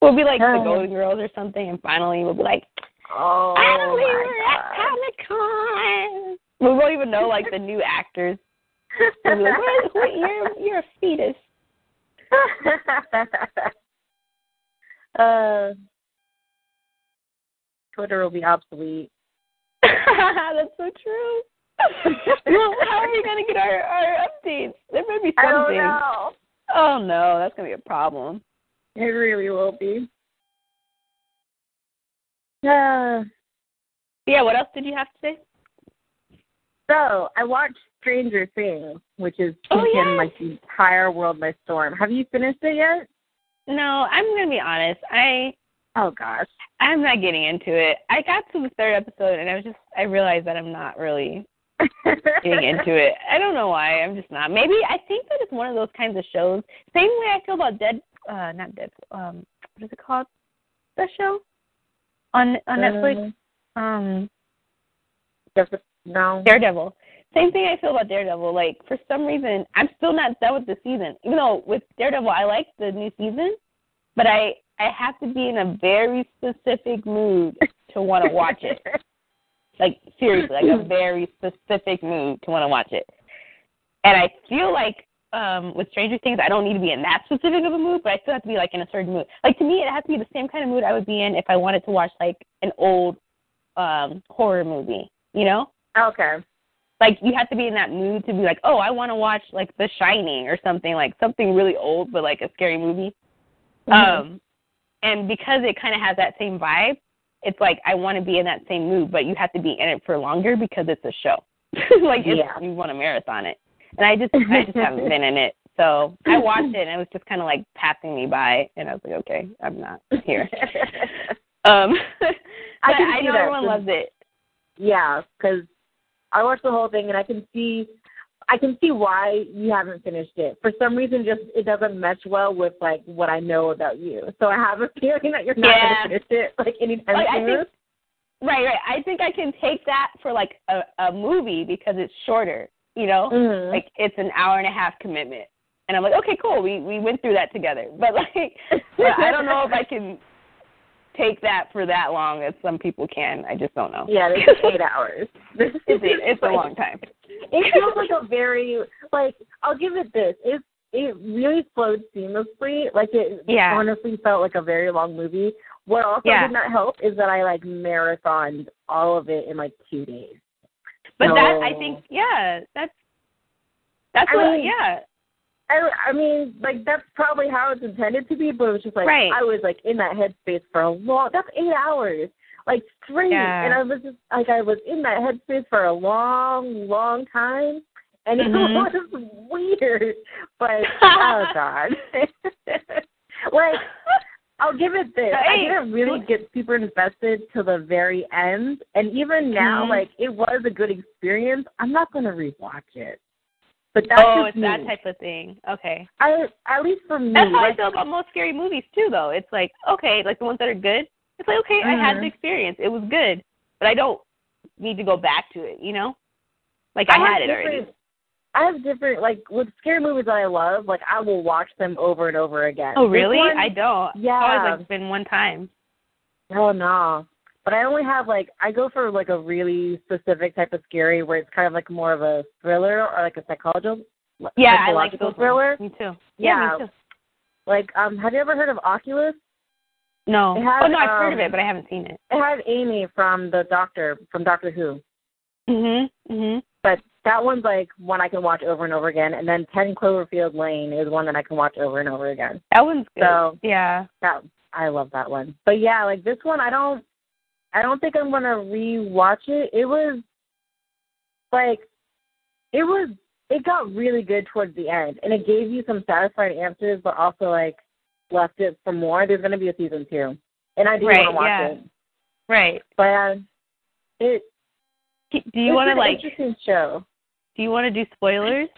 We'll be like um, the Golden Girls or something, and finally we'll be like, oh, finally we're God. at Comic-Con. We won't even know, like, the new actors. We'll be like, what, what, you're, you're a fetus. uh, Twitter will be obsolete. That's so true. Well, how are we going to get our, our updates? There might be something. I don't know. Oh, no, that's going to be a problem. It really will be. Uh, yeah, what else did you have to say? So, I watched Stranger Things, which is taking oh, yes. like the entire world by storm. Have you finished it yet? No, I'm going to be honest. I Oh, gosh. I'm not getting into it. I got to the third episode, and I was just, I realized that I'm not really getting into it. I don't know why. I'm just not. Maybe, I think that it's one of those kinds of shows. Same way I feel about Dead. Uh, not Dead. Um, what is it called? That show on on Netflix. Uh, um, no. Daredevil. Same thing I feel about Daredevil. Like for some reason, I'm still not done with the season. Even though with Daredevil, I like the new season, but I I have to be in a very specific mood to want to watch it. Like seriously, like a very specific mood to want to watch it. And I feel like. Um, with Stranger Things, I don't need to be in that specific of a mood, but I still have to be, like, in a certain mood. Like, to me, it has to be the same kind of mood I would be in if I wanted to watch, like, an old um, horror movie, you know? Okay. Like, you have to be in that mood to be like, oh, I want to watch, like, The Shining or something, like, something really old but, like, a scary movie. Mm-hmm. Um, and because it kind of has that same vibe, it's like I want to be in that same mood, but you have to be in it for longer because it's a show. Like, it's, yeah. You want to marathon it. And I just I just haven't been in it. So I watched it, and it was just kind of, like, passing me by. And I was like, okay, I'm not here. um, I, can I know that, everyone loves it. Yeah, because I watched the whole thing, and I can see I can see why you haven't finished it. For some reason, just it doesn't mesh well with, like, what I know about you. So I have a feeling that you're not yeah. going to finish it, like, anytime like, soon. Right, right. I think I can take that for, like, a, a movie because it's shorter. You know, mm-hmm. like it's an hour and a half commitment. And I'm like, okay, cool. We we went through that together. But like, I don't know if I can take that for that long as some people can. I just don't know. Yeah, it's eight hours. It's, eight, it's a long time. it feels like a very, like, I'll give it this. It it really flowed seamlessly. Like, it yeah. honestly felt like a very long movie. What also yeah. did not help is that I, like, marathoned all of it in, like, two days. But so, that, I think, yeah, that's, that's I what, mean, yeah. I, I mean, like, that's probably how it's intended to be, but it was just, like, right. I was, like, in that headspace for a long, that's eight hours, like, straight, yeah. and I was just, like, I was in that headspace for a long, long time, and mm-hmm. it was weird, but, oh, God. Like, I'll give it this. I didn't really get super invested till the very end, and even now, mm-hmm. like, it was a good experience. I'm not going to rewatch it. But that's oh, it's me. That type of thing. Okay. I, at least for me. That's how like, I feel about most scary movies, too, though. It's like, okay, like the ones that are good, it's like, okay, mm-hmm. I had the experience. It was good, but I don't need to go back to it, you know? Like, I, I had it already. I have different, like, with scary movies that I love, like, I will watch them over and over again. Oh, really? One, I don't. Yeah. It's always, like, been one time. Oh, no. But I only have, like, I go for, like, a really specific type of scary where it's kind of, like, more of a thriller or, like, a psychological yeah, I like those thriller. Ones. Me too. Yeah, yeah, me too. Like, um, have you ever heard of Oculus? No. It has, oh, no, I've um, heard of it, but I haven't seen it. It has Amy from the Doctor, from Doctor Who. Mm-hmm, mm-hmm. But that one's, like, one I can watch over and over again. And then ten Cloverfield Lane is one that I can watch over and over again. That one's good. So, yeah. That, I love that one. But, yeah, like, this one, I don't. I don't think I'm going to re-watch it. It was, like, it was, it got really good towards the end. And it gave you some satisfying answers, but also, like, left it for more. There's going to be a season two. And I do right, want to watch yeah. it. Right. But uh, it, do you want to, like, interesting show. Do you want to do spoilers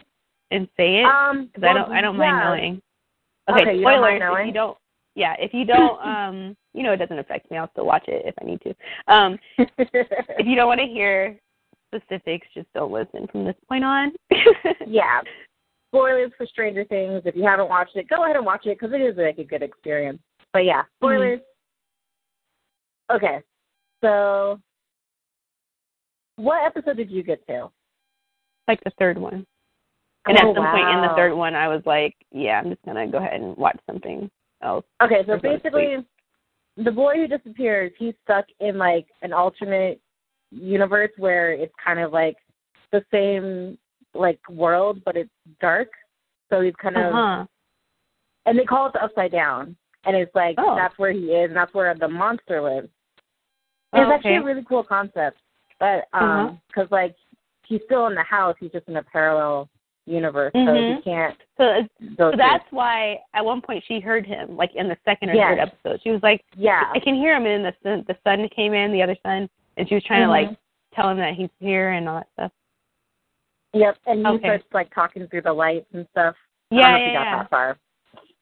and say it? Um, well, I don't, I don't yeah. mind knowing. Okay, okay spoilers. You don't mind knowing? If you don't, yeah, if you don't, um, you know, it doesn't affect me. I'll still watch it if I need to. Um, if you don't want to hear specifics, just don't listen from this point on. Yeah. Spoilers for Stranger Things. If you haven't watched it, go ahead and watch it because it is, like, a good experience. But, yeah, spoilers. Mm-hmm. Okay. So what episode did you get to? Like the third one. And oh, at some wow. point in the third one, I was like, yeah, I'm just going to go ahead and watch something else. Okay, so basically – the boy who disappears, he's stuck in, like, an alternate universe where it's kind of, like, the same, like, world, but it's dark. So he's kind of uh-huh. – and they call it the Upside Down. And it's, like, oh. that's where he is, and that's where the monster lives. And oh, it's actually okay. a really cool concept. But – um, because, uh-huh. like, he's still in the house. He's just in a parallel universe, mm-hmm. so he can't so, go so that's why at one point she heard him, like, in the second or yes. third episode. She was like, yeah, I can hear him. And the son, the son came in, the other son, and she was trying mm-hmm. to, like, tell him that he's here and all that stuff. Yep, and he okay. starts, like, talking through the lights and stuff. Yeah, I don't know yeah, if he got yeah. that far.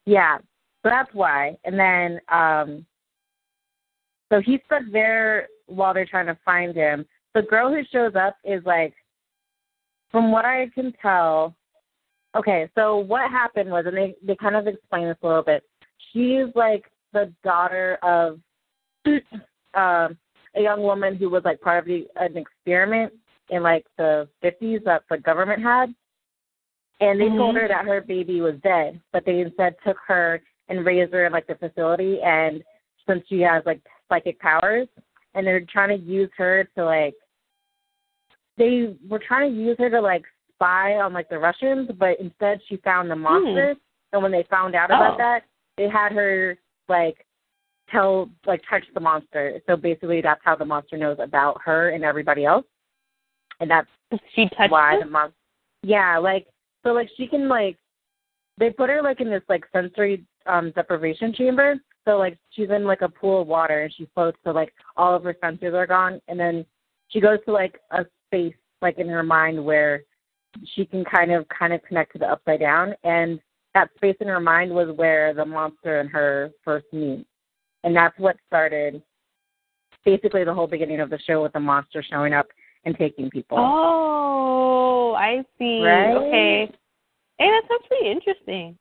Yeah, so that's why. And then, um, so he's stuck there while they're trying to find him. The girl who shows up is, like, from what I can tell, okay, so what happened was, and they, they kind of explained this a little bit, she's, like, the daughter of um, a young woman who was, like, part of the, an experiment in, like, the fifties that the government had, and they mm-hmm. told her that her baby was dead, but they instead took her and raised her in, like, the facility, and since she has, like, psychic powers, and they're trying to use her to, like, they were trying to use her to, like, spy on, like, the Russians, but instead she found the monsters. Mm. And when they found out oh. about that, they had her, like, tell, like, touch the monster. So basically that's how the monster knows about her and everybody else. And that's she touched why it? The monster. Yeah, like, so, like, she can, like, they put her, like, in this, like, sensory um, deprivation chamber. So, like, she's in, like, a pool of water and she floats, so, like, all of her senses are gone. And then she goes to, like, a space, like, in her mind where she can kind of kind of connect to the Upside Down, and that space in her mind was where the monster and her first meet, and that's what started basically the whole beginning of the show with the monster showing up and taking people. Oh, I see. Right? Okay. Hey, that's actually interesting.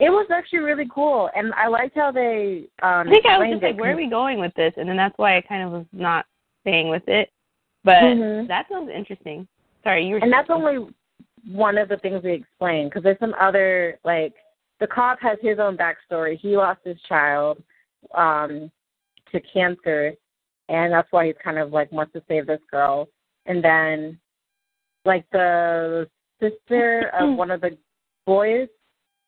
It was actually really cool, and I liked how they um, I think I was just like, where are we going with this? And then that's why I kind of was not staying with it. But mm-hmm. that sounds interesting. Sorry, you were. And that's only one of the things we explain, because there's some other, like, the cop has his own backstory. He lost his child um, to cancer, and that's why he's kind of, like, wants to save this girl. And then, like, the sister of one of the boys,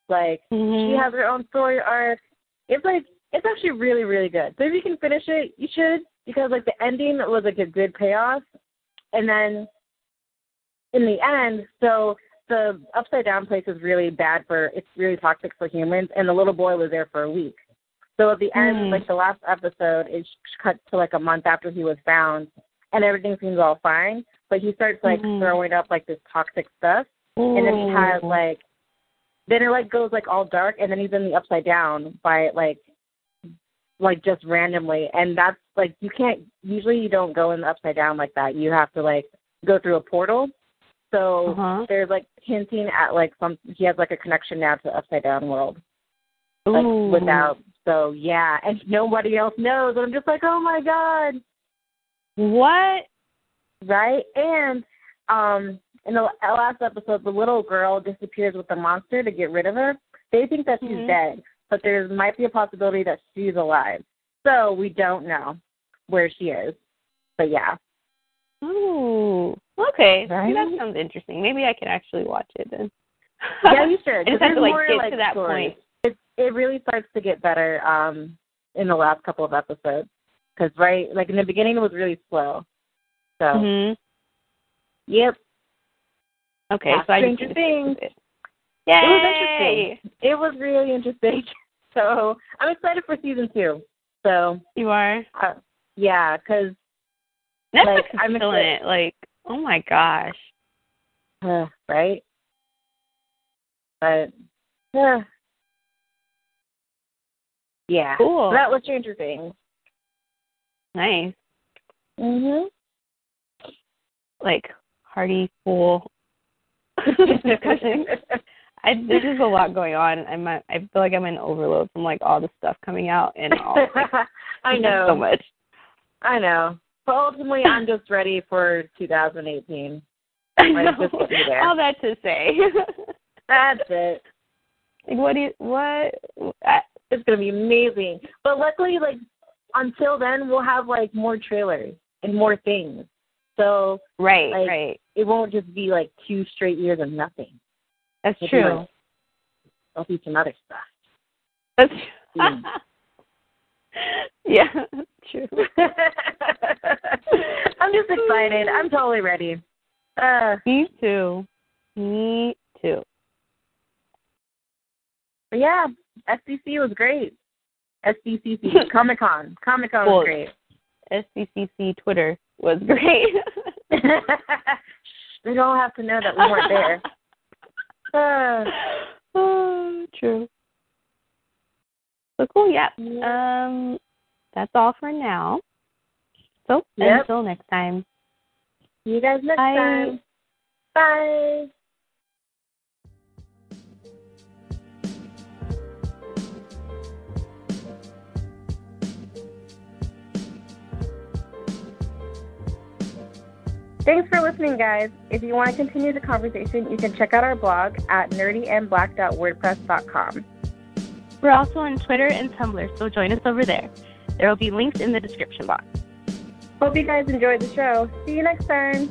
like, mm-hmm. she has her own story arc. It's, like, it's actually really, really good. So if you can finish it, you should, because, like, the ending was, like, a good payoff. And then in the end, so the Upside Down place is really bad for, it's really toxic for humans, and the little boy was there for a week. So at the end, mm. like, the last episode, it cuts to, like, a month after he was found, and everything seems all fine, but he starts, like, mm-hmm. throwing up, like, this toxic stuff, Ooh. and then he has, like, then it, like, goes, like, all dark, and then he's in the Upside Down by, like, like, just randomly, and that's, like, you can't, usually you don't go in the Upside Down like that. You have to, like, go through a portal, so uh-huh. there's, like, hinting at, like, some, he has, like, a connection now to the Upside Down world, like, Ooh. without, so, yeah, and nobody else knows, and I'm just like, oh, my God. What? Right? And um, in the last episode, the little girl disappears with the monster to get rid of her. They think that she's mm-hmm. dead, but there might be a possibility that she's alive. So we don't know where she is. But, yeah. Ooh. Okay. Right? That sounds interesting. Maybe I could actually watch it then. Yeah, you should. I just have to, like, get like, to that stories. point. It, it really starts to get better um, in the last couple of episodes. Because, right, like, in the beginning, it was really slow. So, mm-hmm. yep. Okay, yeah, so I just interesting. It. Yay! It was interesting. It was really interesting. So I'm excited for season two. So you are? Uh, yeah, because like I'm feeling it. Like, oh my gosh, uh, right? But uh, yeah, cool. So that was Stranger Things. Nice. Mhm. Like, hearty, cool discussion. I, there's just a lot going on. I'm a, I feel like I'm in overload from, like, all the stuff coming out and all. Like, I know. So much. I know. But ultimately, I'm just ready for twenty eighteen. I know. Just to be there. All that to say. That's it. Like, what do you, what? I, it's going to be amazing. But luckily, like, until then, we'll have, like, more trailers and more things. So right, like, right. It won't just be like two straight years of nothing. That's It'll true. Like, I'll do some other stuff. That's true. Yeah, that's true. I'm just excited. I'm totally ready. Uh, Me too. Me too. But yeah, S D C was great. S D C C Comic-Con. Comic-Con cool. was great. S D C C Twitter was great. They don't have to know that we weren't there. Uh, oh, true. So cool, yeah. Um, that's all for now. So yep. until next time. See you guys next Bye. time. Bye. Thanks for listening, guys. If you want to continue the conversation, you can check out our blog at nerdy and black dot wordpress dot com. We're also on Twitter and Tumblr, so join us over there. There will be links in the description box. Hope you guys enjoyed the show. See you next time.